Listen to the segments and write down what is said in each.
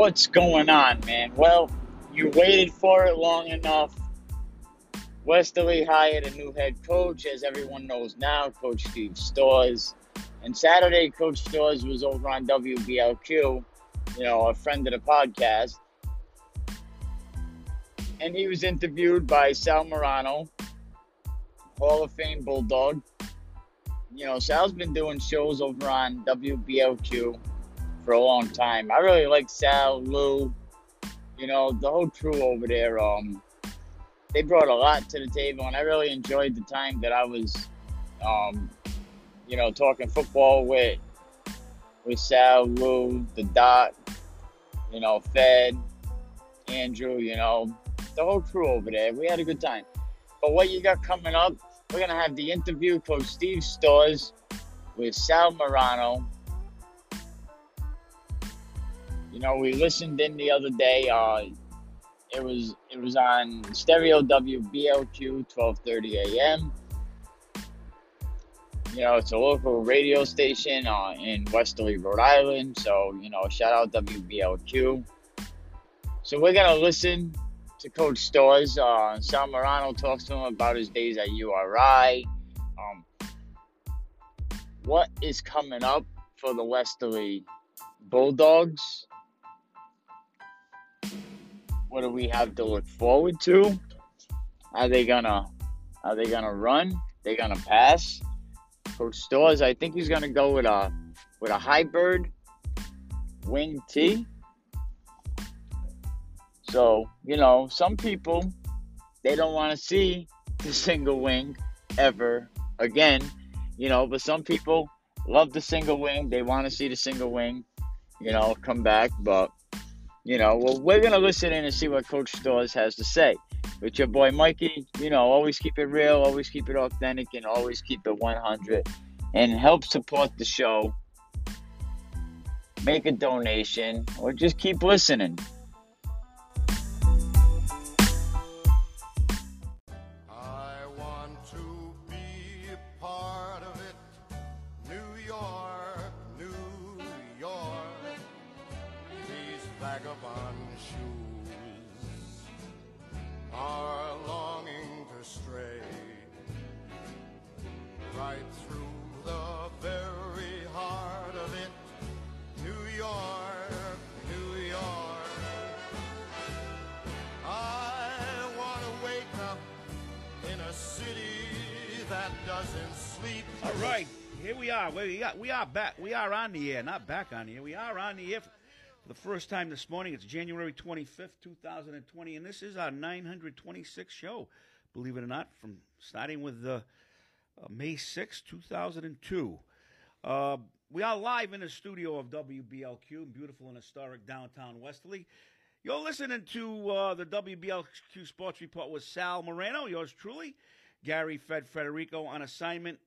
what's going on, man? Well, you waited for it long enough. Westerly hired a new head coach, as everyone knows now, Coach Steve Storrs. And Saturday, Coach Storrs was over on WBLQ, a friend of the podcast. And he was interviewed by Sal Marano, Hall of Fame Bulldog. Sal's been doing shows over on WBLQ for a long time. I really like Sal, Lou, the whole crew over there. They brought a lot to the table, and I really enjoyed the time that I was, talking football with Sal, Lou, the Doc, Fed, Andrew, the whole crew over there. We had a good time. But what you got coming up, we're going to have the interview from Steve Storrs with Sal Marano. We listened in the other day. It was on stereo WBLQ, 12:30 a.m. It's a local radio station in Westerly, Rhode Island. So, shout out WBLQ. So we're going to listen to Coach Storrs. Sal Marano talks to him about his days at URI. What is coming up for the Westerly Bulldogs? What do we have to look forward to? Are they gonna run? They gonna pass? Coach Storrs, I think he's gonna go with a hybrid wing T. So, some people, they don't want to see the single wing ever again, but some people love the single wing. They want to see the single wing, come back. But, we're going to listen in and see what Coach Storrs has to say. With your boy Mikey, always keep it real, always keep it authentic, and always keep it 100. And help support the show. Make a donation or just keep listening. We are on the air for the first time this morning. It's January 25th, 2020, and this is our 926th show, believe it or not, from starting with May 6, 2002. We are live in the studio of WBLQ, beautiful and historic downtown Westerly. You're listening to the WBLQ Sports Report with Sal Marano, yours truly, Gary Fed Federico on assignment.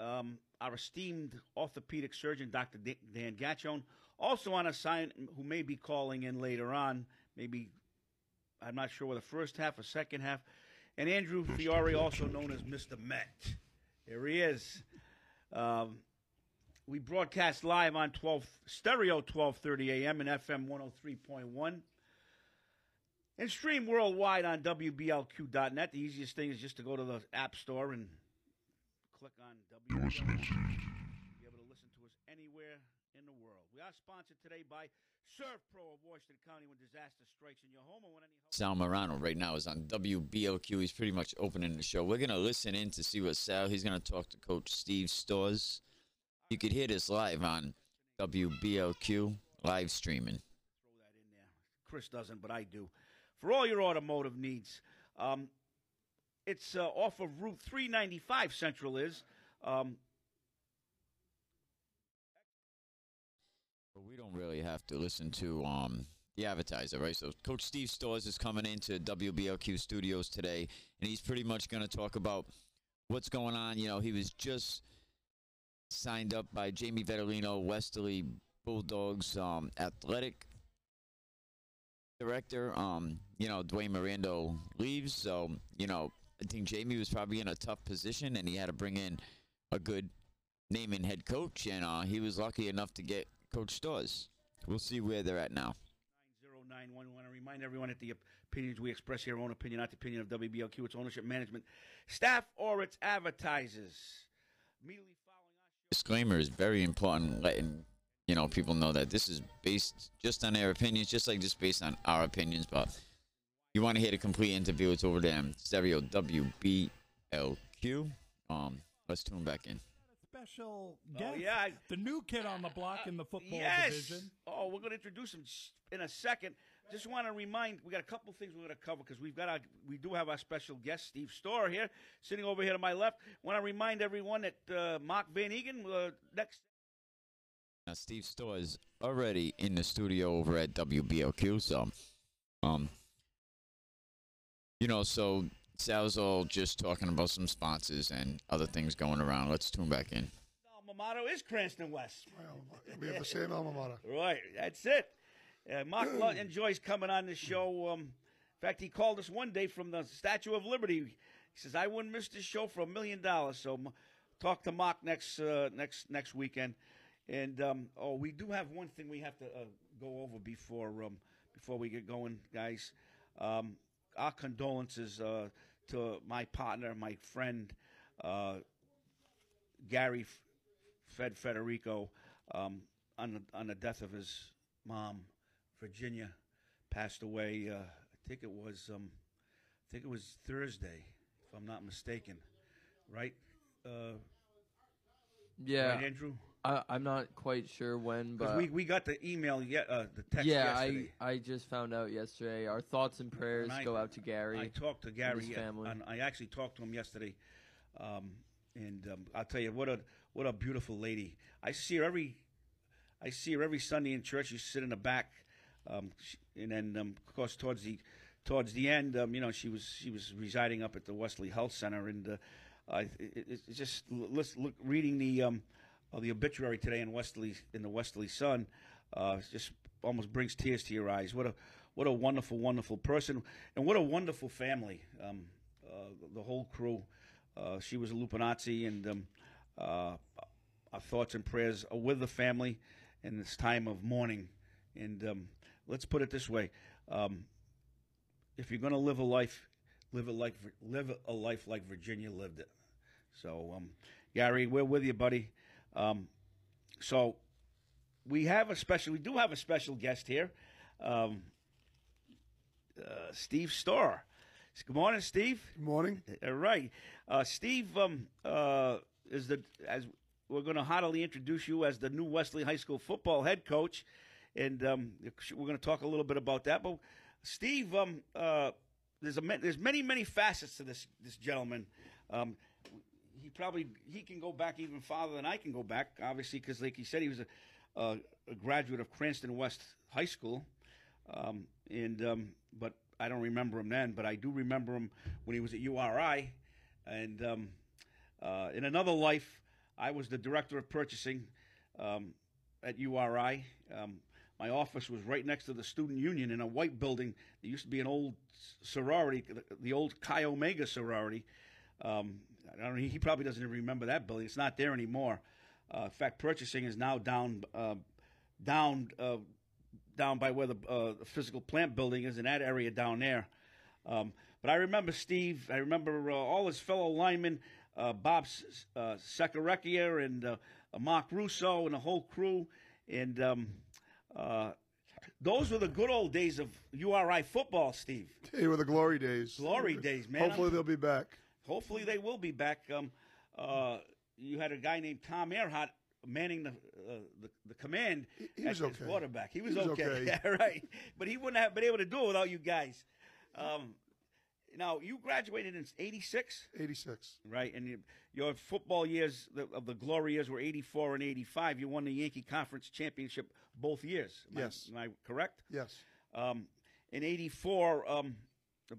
Our esteemed orthopedic surgeon, Dr. Dan Gatchon, also on assignment, who may be calling in later on. Maybe, I'm not sure whether first half or second half. And Andrew Fiore, also known as Mr. Met. Here he is. We broadcast live on stereo 1230 a.m. and FM 103.1. And stream worldwide on WBLQ.net. The easiest thing is just to go to the App Store and click on WBLQ. You're listening to. Be able to listen to us anywhere in the world. We are sponsored today by ServPro of Washington County when disaster strikes in your home. Sal Marano right now is on WBLQ. He's pretty much opening the show. We're going to listen in to see what Sal. He's going to talk to Coach Steve Storrs. You could hear this live on WBLQ live streaming. Throw that in there. Chris doesn't, but I do. For all your automotive needs. It's off of Route 395 Central is. But we don't really have to listen to the advertiser, right? So Coach Steve Storrs is coming into WBLQ Studios today, and he's pretty much going to talk about what's going on. He was just signed up by Jamie Vettorino, Westerly Bulldogs athletic director. Dwayne Miranda leaves, so, I think Jamie was probably in a tough position, and he had to bring in a good naming head coach, and he was lucky enough to get Coach Storrs. We'll see where they're at now. 911. I remind everyone that the opinions we express here are our own opinion, not the opinion of WBLQ, its ownership, management, staff, or its advertisers. Immediately following our show. Disclaimer is very important, letting people know that this is based just on their opinions, just like this based on our opinions. But you want to hear the complete interview, it's over there on Stereo WBLQ. Let's tune back in. Special guest, yeah, the new kid on the block in the football division. Oh, we're going to introduce him in a second. Just want to remind, we got a couple things we're going to cover because we've got we do have our special guest, Steve Storrs, here, sitting over here to my left. Want to remind everyone that Mark Van Egan next. Now, Steve Storrs already in the studio over at WBLQ. So, so. Sal's all just talking about some sponsors and other things going around. Let's tune back in. Alma mater is Cranston West. Well, we have the same alma mater. Right, that's it. Mark enjoys coming on the show. In fact, he called us one day from the Statue of Liberty. He says, I wouldn't miss this show for $1 million. So talk to Mark next weekend. And, we do have one thing we have to go over before we get going, guys. Our condolences to my partner, my friend, Gary Fed Federico, on the death of his mom, Virginia, passed away. I think it was Thursday, if I'm not mistaken, right? Yeah, right, Andrew. I'm not quite sure when, but we got the email the text. Yeah, yesterday. I just found out yesterday. Our thoughts and prayers go out to Gary. I talked to Gary and I actually talked to him yesterday, I'll tell you what a beautiful lady. I see her every Sunday in church. You sit in the back, and then of course towards the end, she was residing up at the Westerly Health Center, and it's just reading the. The obituary today in the Westerly Sun just almost brings tears to your eyes. What a wonderful person, and what a wonderful family. The whole crew. She was a Lupanazzi, and our thoughts and prayers are with the family in this time of mourning. And let's put it this way: if you're going to live a life like Virginia lived it. So, Gary, we're with you, buddy. So we do have a special guest here, Steve Storrs. Good morning, Steve. Good morning. All right, Steve as we're going to heartily introduce you as the new Westerly High School football head coach, and we're going to talk a little bit about that. But Steve, there's many facets to this gentleman. He can go back even farther than I can go back, obviously, because like he said, he was a graduate of Cranston West High School, but I don't remember him then, but I do remember him when he was at URI, and in another life, I was the director of purchasing at URI. My office was right next to the student union in a white building. There used to be an old sorority, the old Chi Omega sorority. I don't know, he probably doesn't even remember that building. It's not there anymore. In fact, purchasing is now down by where the physical plant building is, in that area down there. But I remember Steve. I remember all his fellow linemen, Bob Saccoccio and Mark Russo and the whole crew. And those were the good old days of URI football, Steve. They were the glory days. Glory days, man. Hopefully they'll be back. Hopefully they will be back. You had a guy named Tom Ehrhardt manning the command as okay. Quarterback. He was okay. Yeah, right. But he wouldn't have been able to do it without you guys. Now, you graduated in 86? 86. Right, and your football years of the glory years were 84 and 85. You won the Yankee Conference Championship both years. Am I correct? Yes. In 84...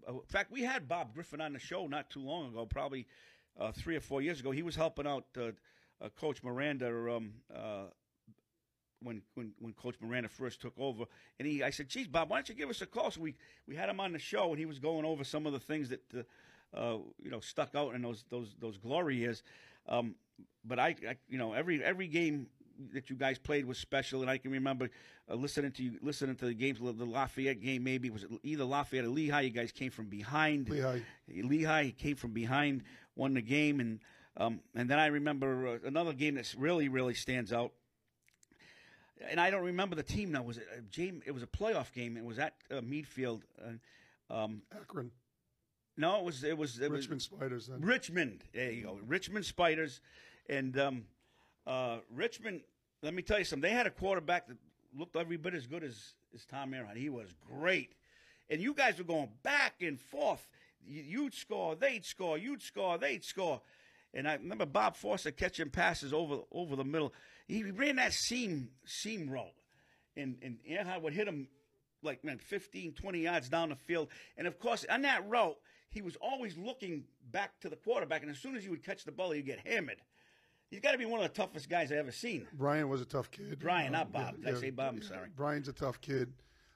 in fact, we had Bob Griffin on the show not too long ago, probably 3 or 4 years ago. He was helping out Coach Miranda when Coach Miranda first took over. And I said, geez, Bob, why don't you give us a call? So we had him on the show, and he was going over some of the things that stuck out in those glory years. But every game that you guys played was special, and I can remember listening to the games, the Lafayette game maybe. Was it either Lafayette or Lehigh? You guys came from behind. Lehigh came from behind, won the game, and then I remember another game that really stands out. And I don't remember the team now. Was it James? It was a playoff game. It was at Meadfield. Akron. No, it was Richmond Spiders. Then. Richmond. There you go. Richmond Spiders. And Richmond, let me tell you something. They had a quarterback that looked every bit as good as Tom Ehrhardt. He was great. And you guys were going back and forth. You'd score, they'd score, you'd score, they'd score. And I remember Bob Fawcett catching passes over the middle. He ran that seam roll. And Ehrhardt would hit him like, man, 15, 20 yards down the field. And, of course, on that route, he was always looking back to the quarterback. And as soon as you would catch the ball, you'd get hammered. He's got to be one of the toughest guys I've ever seen. Brian was a tough kid. Brian, not Bob. Yeah, did I say Bob? I'm sorry. Brian's a tough kid.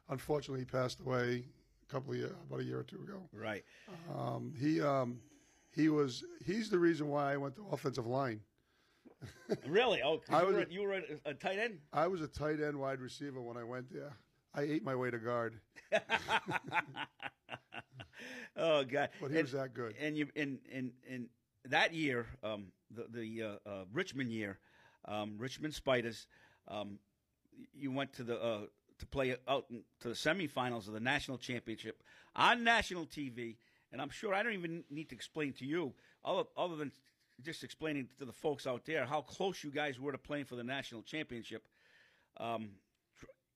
Unfortunately, he passed away about a year or two ago. Right. He's the reason why I went to offensive line. Really? Oh, you were a tight end? I was a tight end wide receiver when I went there. I ate my way to guard. Oh God! But he was that good. And you in that year, the Richmond year, Richmond Spiders, you went to the to play out to the semifinals of the national championship on national TV. And I'm sure I don't even need to explain to you, other than just explaining to the folks out there how close you guys were to playing for the national championship.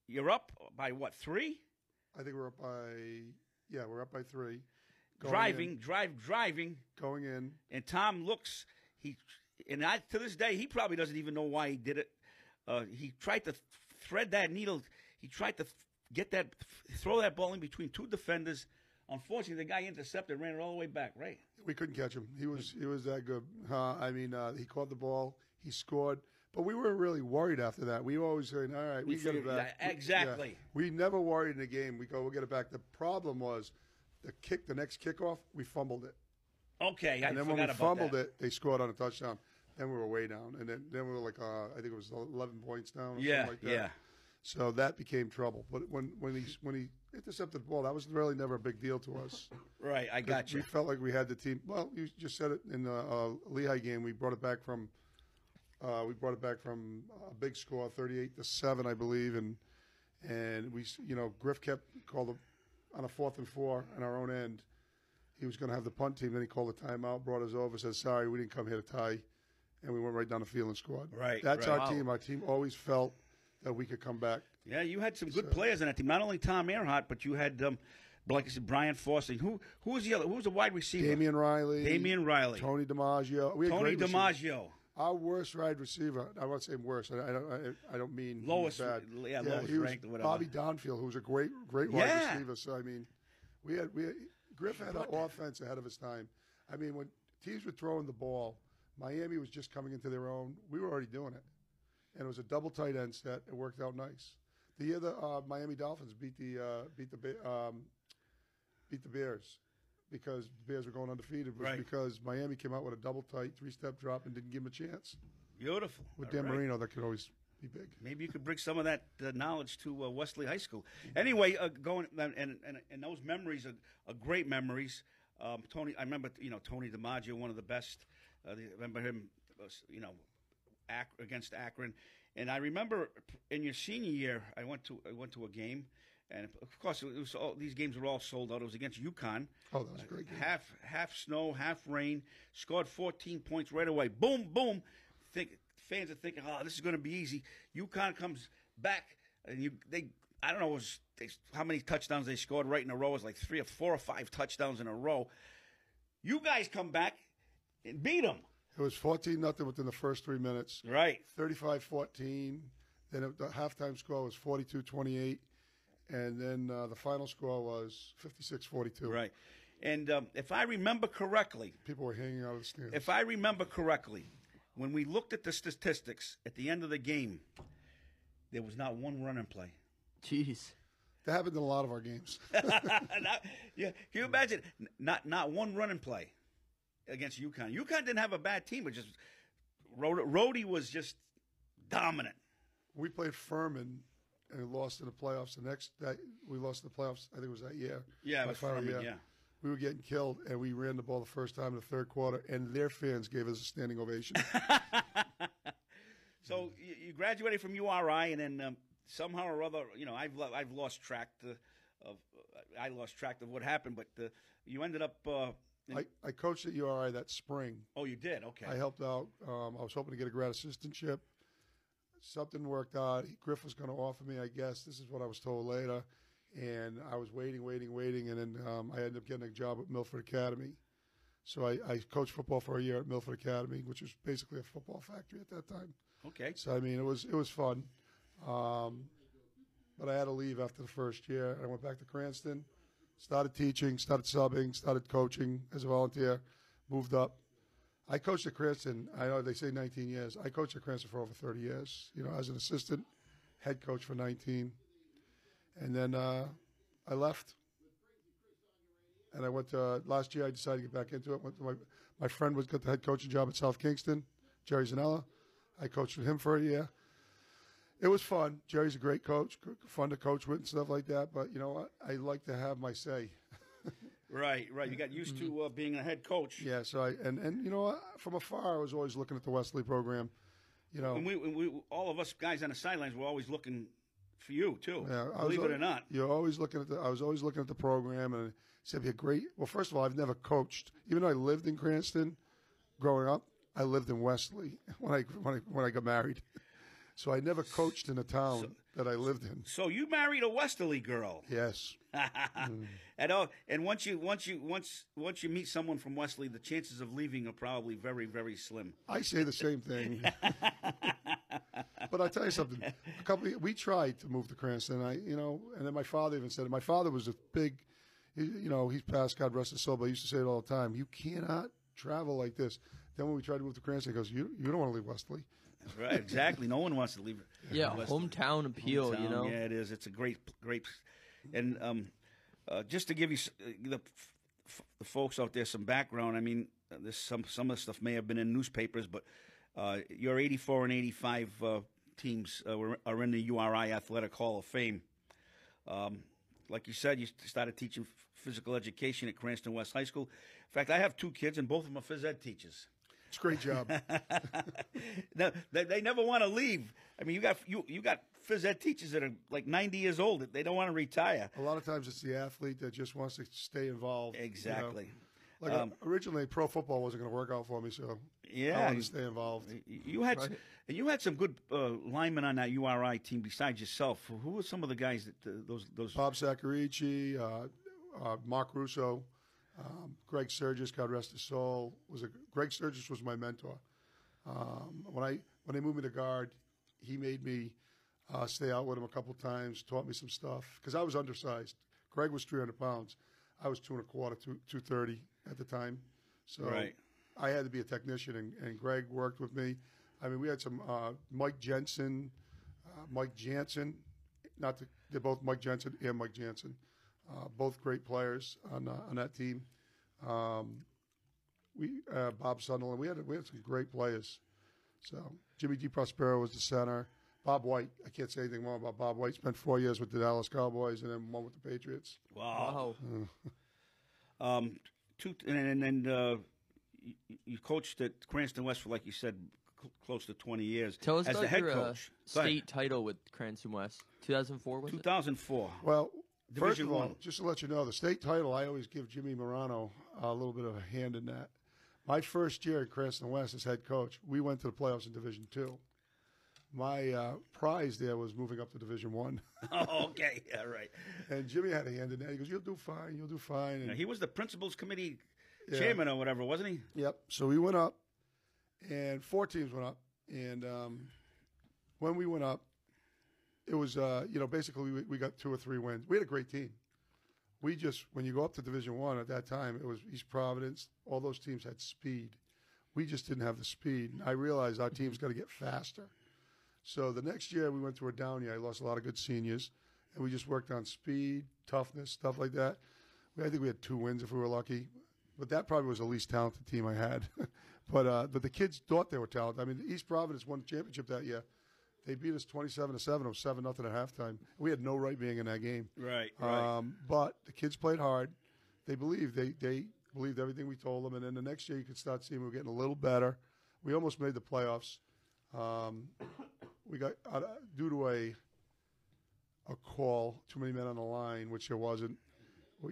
You're up by what, 3? I think we're up by, yeah, we're up by 3. Driving. Going in. And Tom looks, to this day, he probably doesn't even know why he did it. He tried to thread that needle. He tried to throw that ball in between two defenders. Unfortunately, the guy intercepted, ran it all the way back, right? We couldn't catch him. He was that good. He caught the ball. He scored. But we weren't really worried after that. We always said, all right, we get it back. Exactly. We never worried in the game. We go, we'll get it back. The problem was the next kickoff, we fumbled it. Okay, I forgot about that. And then when we fumbled it, they scored on a touchdown. Then we were way down. And then we were like, I think it was 11 points down or something like that. Yeah. So that became trouble. But when he intercepted the ball, that was really never a big deal to us. Right, I got you. We felt like we had the team. Well, you just said it in the Lehigh game. We brought it back from – a big score, 38-7, I believe, and we, Griff called on a 4th and 4 on our own end. He was going to have the punt team, then he called a timeout, brought us over, said, "Sorry, we didn't come here to tie," and we went right down the field and scored. Right, that's right. Our team. Our team always felt that we could come back. Yeah, you had some good players on that team. Not only Tom Ehrhardt, but you had, like I said, Brian Fawcett. Who was the other? Who was the wide receiver? Damian Riley. Tony DiMaggio. Our worst wide receiver, I won't say worst. I don't mean lowest. Bad. Lowest ranked or whatever. Bobby Donfield, who was a great wide receiver. So I mean, Griff had an offense ahead of his time. I mean, when teams were throwing the ball, Miami was just coming into their own. We were already doing it, and it was a double tight end set. It worked out nice. The year the Miami Dolphins beat the Bears. Because the Bears were going undefeated, was because Miami came out with a double tight 3-step drop and didn't give him a chance. Beautiful. With Dan Marino, that could always be big. Maybe you could bring some of that knowledge to Westerly High School. Anyway, and those memories are great memories. Tony, I remember Tony DiMaggio, one of the best. I remember him, against Akron, and I remember in your senior year, I went to a game. And, of course, these games were all sold out. It was against UConn. Oh, that was a great game. Half snow, half rain. Scored 14 points right away. Boom, boom. Fans are thinking, oh, this is going to be easy. UConn comes back, and I don't know how many touchdowns they scored right in a row. It was like 3 or 4 or 5 touchdowns in a row. You guys come back and beat them. It was 14-0 within the first 3 minutes. Right. 35-14. Then the halftime score was 42-28. And then the final score was 56-42. Right. And if I remember correctly... People were hanging out of the stands. If I remember correctly, when we looked at the statistics at the end of the game, there was not one run and play. Jeez. That happened in a lot of our games. Can you imagine? Not one run and play against UConn. UConn didn't have a bad team, but just... Rhodey was just... dominant. We played Furman and lost in the playoffs. The next day, we lost in the playoffs. I think it was that year. Yeah, it was Furman, yeah. We were getting killed, and we ran the ball the first time in the third quarter, and their fans gave us a standing ovation. So you graduated from URI, and then somehow or other, you know, I've lost track of what happened, but you ended up. I coached at URI that spring. Oh, you did? Okay. I helped out. I was hoping to get a grad assistantship. Something worked out. Griff was going to offer me, I guess. This is what I was told later. And I was waiting, and then I ended up getting a job at Milford Academy. So I coached football for a year at Milford Academy, which was basically a football factory at that time. Okay. So, I mean, it was fun. But I had to leave after the first year, and I went back to Cranston, started teaching, started subbing, started coaching as a volunteer, moved up. I coached at Cranston. I know they say 19 years. I coached at Cranston for over 30 years, you know, as an assistant, head coach for 19. And then I left, and I went to last year I decided to get back into it. Went to my friend was got the head coaching job at South Kingston, Jerry Zanella. I coached with him for a year. It was fun. Jerry's a great coach, fun to coach with and stuff like that. But, you know, I like to have my say. Right. You got used to being a head coach. Yeah, so you know, from afar I was always looking at the Westerly program. You know, and we all of us guys on the sidelines were always looking – for you too, yeah, believe it or not. You're always looking at I was always looking at the program, and it said be a great. Well, first of all, I've never coached. Even though I lived in Cranston, growing up, I lived in Westerly when I got married. So I never coached in a town that I lived in. So you married a Westerly girl. Yes. And once you meet someone from Westerly, the chances of leaving are probably very, very slim. I say the same thing. But I tell you something. We tried to move to Cranston. And then my father even said it. My father was a big, you know, he's passed, God rest his soul, but he used to say it all the time. You cannot travel like this. Then when we tried to move to Cranston, he goes, you don't want to leave Westerly. Right, exactly. No one wants to leave. Yeah, Westerly. Hometown appeal, hometown, you know. Yeah, it is. It's a great. And just to give you the folks out there some background, I mean, this some of the stuff may have been in newspapers, but your 84 and 85 teams are in the URI Athletic Hall of Fame. Like you said, you started teaching physical education at Cranston West High School. In fact, I have two kids, and both of them are phys ed teachers. It's a great job. No, they never want to leave. I mean, you got phys ed teachers that are like 90 years old. They don't want to retire. A lot of times it's the athlete that just wants to stay involved. Exactly. You know? Like originally, pro football wasn't going to work out for me, so yeah, I wanted to stay involved. You had some good linemen on that URI team besides yourself. Who were some of the guys that those? Bob Saccoccio, Mark Russo, Greg Sturgis, God rest his soul. Greg Sturgis was my mentor. When they moved me to guard, he made me stay out with him a couple times, taught me some stuff because I was undersized. Greg was 300 pounds. I was 225, 230 at the time. So right. I had to be a technician, and Greg worked with me. I mean, we had some Mike Jansen, they're both Mike Jansen and Mike Jansen, both great players on that team. Bob Sunderland, we had some great players. So Jimmy D. Prospero was the center. Bob White, I can't say anything more about Bob White. Spent 4 years with the Dallas Cowboys and then one with the Patriots. Wow. You coached at Cranston West for, like you said, close to 20 years. Tell us about your state title with Cranston West. 2004 was it? 2004. Well, first of all, just to let you know, the state title, I always give Jimmy Marano a little bit of a hand in that. My first year at Cranston West as head coach, we went to the playoffs in Division II. My prize there was moving up to Division One. Oh, okay, yeah, right. And Jimmy had a hand in that. He goes, "You'll do fine." And he was the principals committee chairman or whatever, wasn't he? Yep. So we went up, and four teams went up. And when we went up, it was basically we got 2 or 3 wins. We had a great team. We just when you go up to Division One at that time, it was East Providence. All those teams had speed. We just didn't have the speed. And I realized our team's got to get faster. So the next year we went through a down year. I lost a lot of good seniors, and we just worked on speed, toughness, stuff like that. I think we had 2 wins if we were lucky, but that probably was the least talented team I had. But the kids thought they were talented. I mean, East Providence won the championship that year. They beat us 27-7. It was 7-0 at halftime. We had no right being in that game. Right. But the kids played hard. They believed. They believed everything we told them. And then the next year, you could start seeing we were getting a little better. We almost made the playoffs. We got due to a call, too many men on the line, which there wasn't.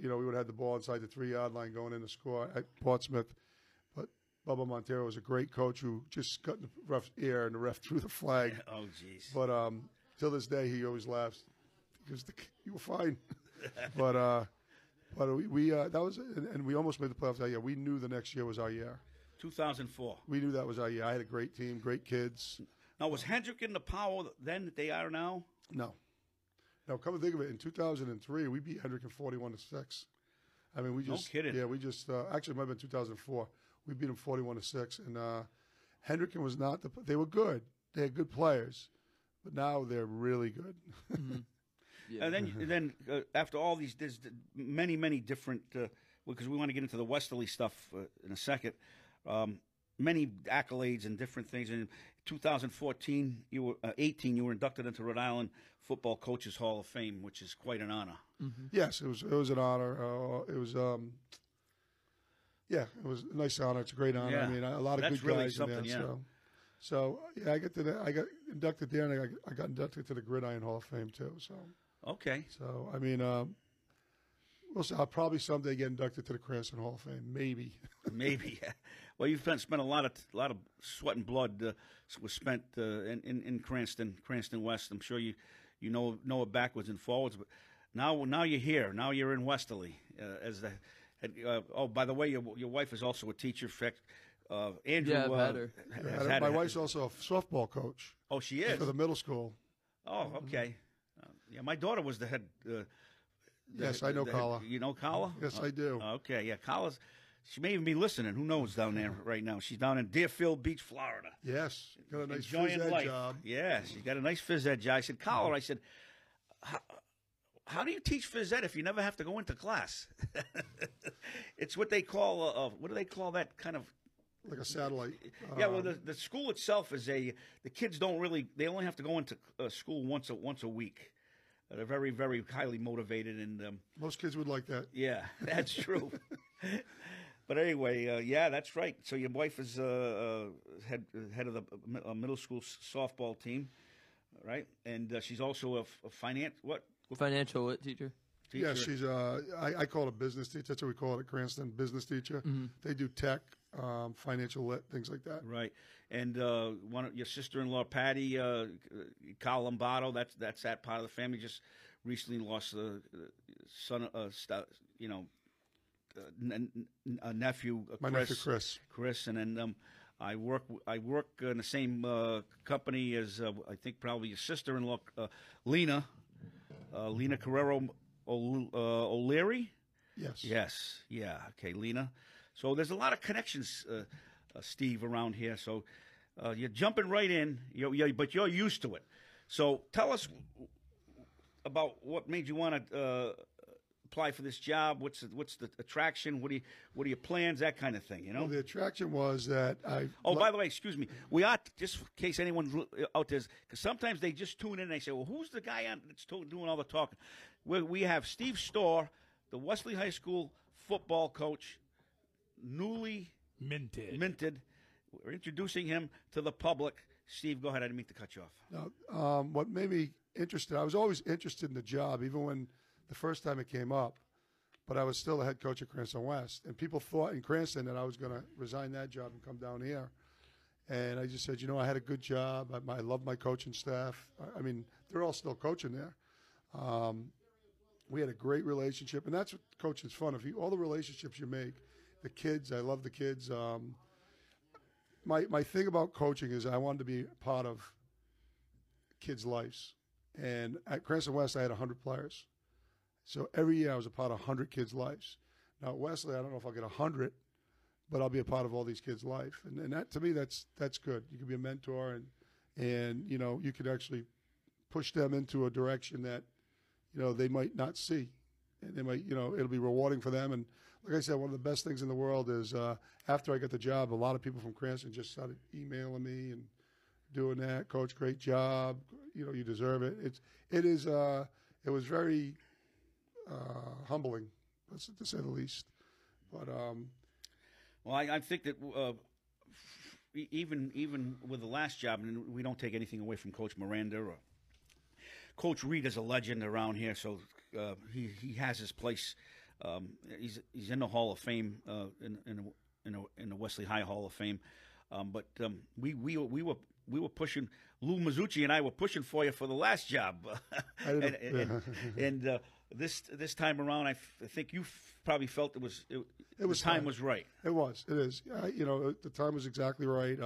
You know, we would have had the ball inside the 3-yard line going in to score at Portsmouth. Bubba Montero was a great coach who just cut in the ref's ear and the ref threw the flag. Oh, jeez. But till this day, he always laughs because you were fine. But we that was and we almost made the playoffs that year. We knew the next year was our year. 2004. We knew that was our year. I had a great team, great kids. Now, was Hendricken the power then that they are now? No. Now, come to think of it, in 2003, we beat Hendricken 41-6. I mean, we just no kidding. Yeah, we just actually it might have been 2004. We beat them 41-6, and Hendricken was not the. They were good. They had good players, but now they're really good. Mm-hmm. Yeah. And then after all these, there's many different. Because we want to get into the Westerly stuff in a second. Many accolades and different things. And in 2014, you were 18. You were inducted into Rhode Island Football Coaches Hall of Fame, which is quite an honor. Mm-hmm. Yes, it was an honor. It was. Yeah, it was a nice honor. It's a great honor. Yeah. I mean, a lot of that's good really guys in there. Yeah. So yeah, I got inducted there, and I got inducted to the Gridiron Hall of Fame too. So okay. So I mean, we'll see, I'll probably someday get inducted to the Cranston Hall of Fame, maybe. Maybe. Well, you've spent a lot of sweat and blood was spent in Cranston West. I'm sure you know it backwards and forwards, but now you're here. Now you're in Westerly as the. And, oh, by the way, your wife is also a teacher. In fact, Andrew had her. My wife's also a softball coach. Oh, she is? For the middle school. Oh, okay. Yeah, my daughter was the head. Yes, I know Carla. You know Carla? Yes, I do. Okay, yeah, Carla's. She may even be listening. Who knows down there right now? She's down in Deerfield Beach, Florida. Yes, got a nice phys ed job. Yeah, she's got a nice phys ed job. I said, Carla, I said, how do you teach phys ed if you never have to go into class? It's what they call what do they call that kind of like a satellite? Yeah, well, the school itself is the kids don't really they only have to go into school once a week. They're very very highly motivated and most kids would like that. Yeah, that's true. But anyway, yeah, that's right. So your wife is head of the middle school softball team, right? And she's also a finance what? Financial what teacher? Yeah, she's I call it a business teacher. That's what we call it at Cranston, business teacher. Mm-hmm. They do tech, financial lit, things like that. Right. And one of your sister-in-law, Patty, Kyle Lombardo, that's that part of the family. Just recently lost a son, a nephew, My nephew Chris, and then I work in the same company as I think probably your sister-in-law, Lena. Lena Carrero O'Leary? Yes. Yes. Yeah. Okay, Lena. So there's a lot of connections, Steve, around here. So you're jumping right in, but you're used to it. So tell us about what made you want to apply for this job. What's the attraction? What are your plans? That kind of thing, you know? Well, the attraction was that I... Oh, by the way, excuse me. We are, just in case anyone out there, because sometimes they just tune in and they say, well, who's the guy that's doing all the talking? We have Steve Storrs, the Westerly High School football coach, newly minted. We're introducing him to the public. Steve, go ahead. I didn't mean to cut you off. Now, what made me interested, I was always interested in the job, even when... The first time it came up, but I was still the head coach at Cranston West. And people thought in Cranston that I was going to resign that job and come down here. And I just said, you know, I had a good job. I love my coaching staff. I mean, they're all still coaching there. We had a great relationship. And that's what coaching's fun. If you all the relationships you make, the kids, I love the kids. My thing about coaching is I wanted to be part of kids' lives. And at Cranston West, I had 100 players. So every year I was a part of 100 kids' lives. Now at Westerly, I don't know if I'll get 100, but I'll be a part of all these kids' life, and that to me that's good. You can be a mentor, and you know you could actually push them into a direction that you know they might not see, and they might you know it'll be rewarding for them. And like I said, one of the best things in the world is after I got the job, a lot of people from Cranston just started emailing me and doing that. Coach, great job. You know, you deserve it. It was very humbling, to say the least. But well, I think that even with the last job, and we don't take anything away from Coach Miranda or Coach Reed is a legend around here, so he has his place. He's in the Hall of Fame, in the Wesley High Hall of Fame. But we were pushing. Lou Mazzucchi and I were pushing for you for the last job, and this time around, I think you probably felt the time was right. It was. It is. You know, the time was exactly right.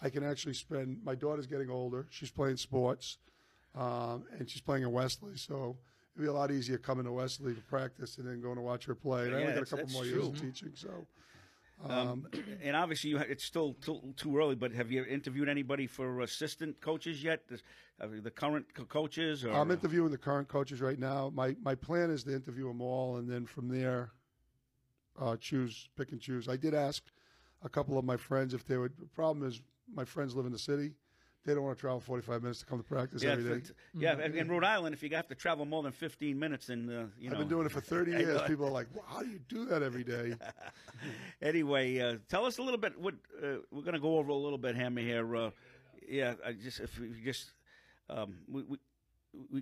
I can actually spend. My daughter's getting older. She's playing sports, and she's playing at Wesley. So it'd be a lot easier coming to Wesley to practice and then going to watch her play. And yeah, I only got a couple more years of teaching, so. And obviously, it's still too early. But have you interviewed anybody for assistant coaches yet? The current coaches? Or? I'm interviewing the current coaches right now. My plan is to interview them all, and then from there, pick and choose. I did ask a couple of my friends if they would. The problem is, my friends live in the city. They don't want to travel 45 minutes to come to practice every day. Yeah, and in Rhode Island, if you have to travel more than 15 minutes, then, you know. I've been doing it for 30 years. People are like, well, how do you do that every day? Anyway, tell us a little bit. We're going to go over a little bit, Hammer, here. We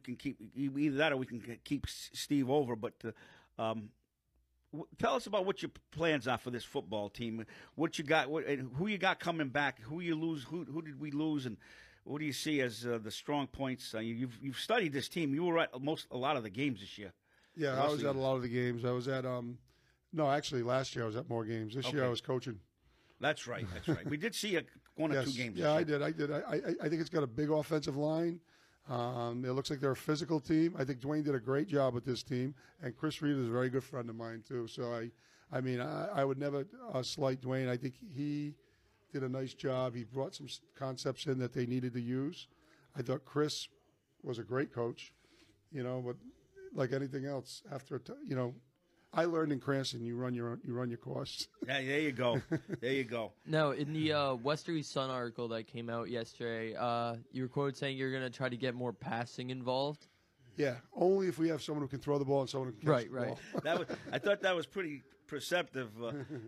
can keep either that or we can keep Steve over. But tell us about what your plans are for this football team. What you got? And who you got coming back? Who you lose? Who did we lose? And what do you see as the strong points? You've studied this team. You were at a lot of the games this year. Yeah, I was at a lot of the games. I was at no, actually last year I was at more games. This year I was coaching. That's right. That's right. We did see one or two games. Yeah, this year. I think it's got a big offensive line. It looks like they're a physical team. I think Dwayne did a great job with this team, and Chris Reed is a very good friend of mine too. So I mean, I would never slight Dwayne. I think he did a nice job. He brought some concepts in that they needed to use. I thought Chris was a great coach, you know. But like anything else, after you know, I learned in Cranston, you run your course. Yeah, there you go. There you go. Now, in the Westerly Sun article that came out yesterday, you were quoted saying you're going to try to get more passing involved. Yeah, only if we have someone who can throw the ball and someone who can catch the ball. I thought that was pretty perceptive.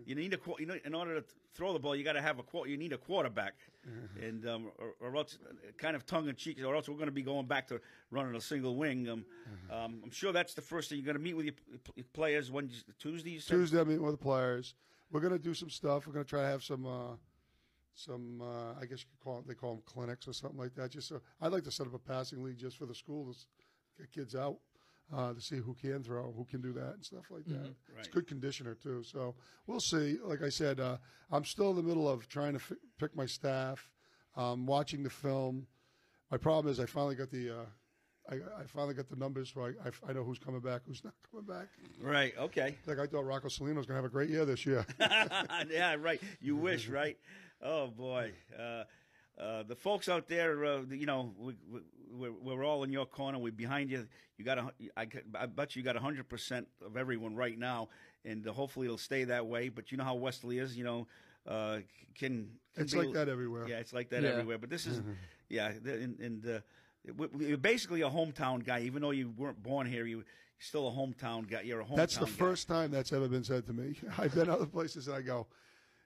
You need a in order to throw the ball, you got to have you need a quarterback, and or else kind of tongue in cheek, or else we're going to be going back to running a single wing. I'm sure that's the first thing you're going to meet with your players when Tuesday. You said? Tuesday, I meet with the players. We're going to do some stuff. We're going to try to have some I guess you could call it, they call them clinics or something like that. Just so I'd like to set up a passing league just for the school to get kids out to see who can throw, who can do that, and stuff like that. Mm-hmm. Right. It's a good conditioner, too. So we'll see. Like I said, I'm still in the middle of trying to pick my staff, watching the film. My problem is I finally got the I finally got the numbers, so I know who's coming back, who's not coming back. Right, okay. Like I thought Rocco Salino was going to have a great year this year. Yeah, right. You wish, right? Oh, boy. The folks out there, you know, we're all in your corner. We're behind you. You got I bet you got 100% of everyone right now, and hopefully it'll stay that way. But you know how Westerly is, you know, it's like that everywhere. Yeah, it's like that everywhere. But this is, you're basically a hometown guy, even though you weren't born here. You're still a hometown guy. You're a hometown guy. That's the first time that's ever been said to me. I've been other places and I go.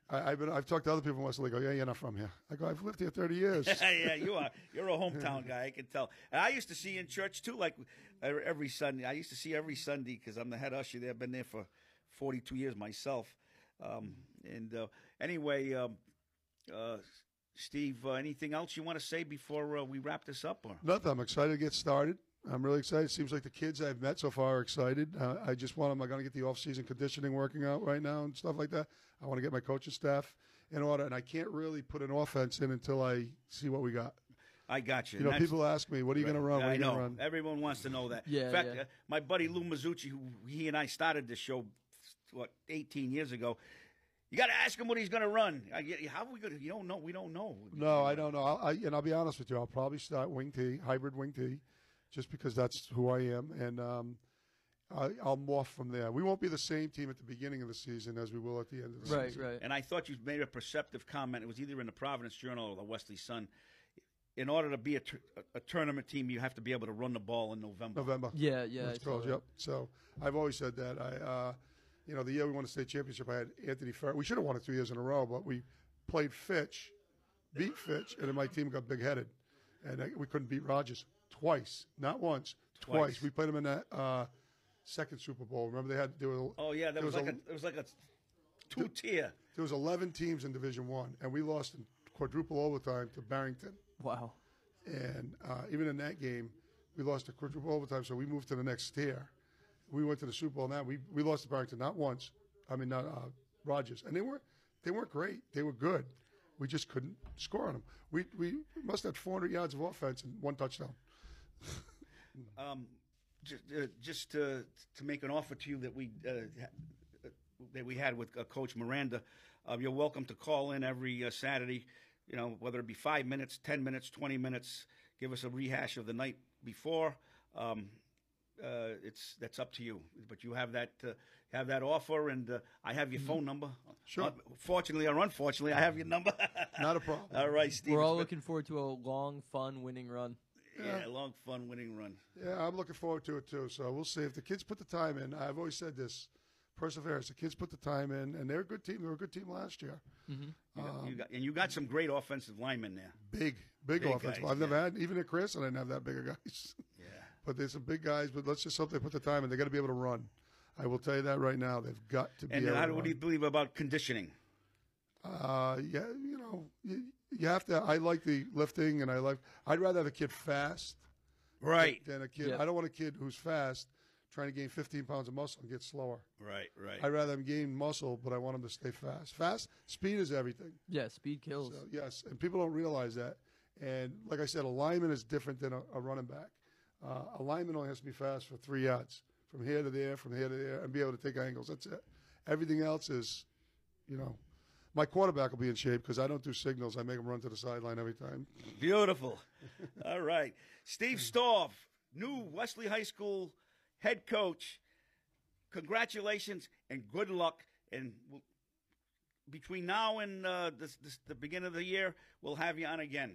I've talked to other people in Westerly. Go, yeah, you're not from here. I go, I've lived here 30 years. Yeah, you are. You're a hometown guy. I can tell. And I used to see you in church too, like every Sunday. I used to see every Sunday because I'm the head usher there. I've been there for 42 years myself. Steve, anything else you want to say before we wrap this up? Or? Nothing. I'm excited to get started. I'm really excited. It seems like the kids I've met so far are excited. I just want them. I'm going to get the off-season conditioning working out right now and stuff like that. I want to get my coaching staff in order, and I can't really put an offense in until I see what we got. I got you. You know, people ask me, what are you going to run? I know. Run? Everyone wants to know that. Yeah, in fact, my buddy Lou Mazzucchi, who he and I started this show, 18 years ago, you got to ask him what he's going to run. How are we going to – you don't know. We don't know. No, I don't know. And I'll be honest with you. I'll probably start wing tee, hybrid wing tee. Just because that's who I am, and I'll morph from there. We won't be the same team at the beginning of the season as we will at the end of the season. Right. And I thought you made a perceptive comment. It was either in the Providence Journal or the Westerly Sun. in order to be a tournament team, you have to be able to run the ball in November. Yep. So I've always said that. You know, the year we won the state championship, I had Anthony Ferrer. We should have won it 2 years in a row, but we played Fitch, beat Fitch, and then my team got big-headed. And we couldn't beat Rogers twice. Not once, twice. We played them in that second Super Bowl. Remember they had – there was like a two-tier. There was 11 teams in Division One, and we lost in quadruple overtime to Barrington. Wow. And even in that game, we lost to quadruple overtime, so we moved to the next tier. We went to the Super Bowl. Now we lost to Barrington not once. I mean, not Rogers, and they weren't great. They were good. We just couldn't score on them. We must have 400 yards of offense and 1 touchdown. Just to make an offer to you that we had with Coach Miranda, you're welcome to call in every Saturday. You know, whether it be 5 minutes, 10 minutes, 20 minutes, give us a rehash of the night before. That's up to you, but you have that offer, and I have your phone number. Sure. Fortunately or unfortunately, I have your number. Not a problem. All right, Steve. We're all looking forward to a long, fun, winning run. Yeah, long, fun, winning run. Yeah, I'm looking forward to it too. So we'll see if the kids put the time in. I've always said this: perseverance. The kids put the time in, and they're a good team. They were a good team last year. Mm-hmm. And you got some great offensive linemen there. Big offensive. I've never had, even at Cranston, I didn't have that bigger guys. Yeah. But there's some big guys, but let's just hope they put the time in. They got to be able to run. I will tell you that right now. They've got to be able to run. And what do you believe about conditioning? Yeah, you know, you have to. I like the lifting, and I'd rather have a kid fast, right? Than a kid. Yep. I don't want a kid who's fast trying to gain 15 pounds of muscle and get slower. Right. I'd rather them gain muscle, but I want them to stay fast. Speed is everything. Yeah, speed kills. So, yes, and people don't realize that. And like I said, a lineman is different than a running back. A lineman only has to be fast for 3 yards, from here to there, and be able to take angles. That's it. Everything else is, you know, my quarterback will be in shape because I don't do signals. I make him run to the sideline every time. Beautiful. All right. Steve Storrs, new Westerly High School head coach. Congratulations and good luck. And between now and the beginning of the year, we'll have you on again.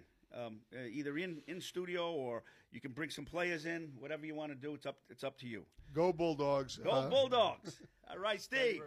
Either in studio, or you can bring some players in. Whatever you want to do, it's up to you. Go Bulldogs! Go Bulldogs! All right, Steve.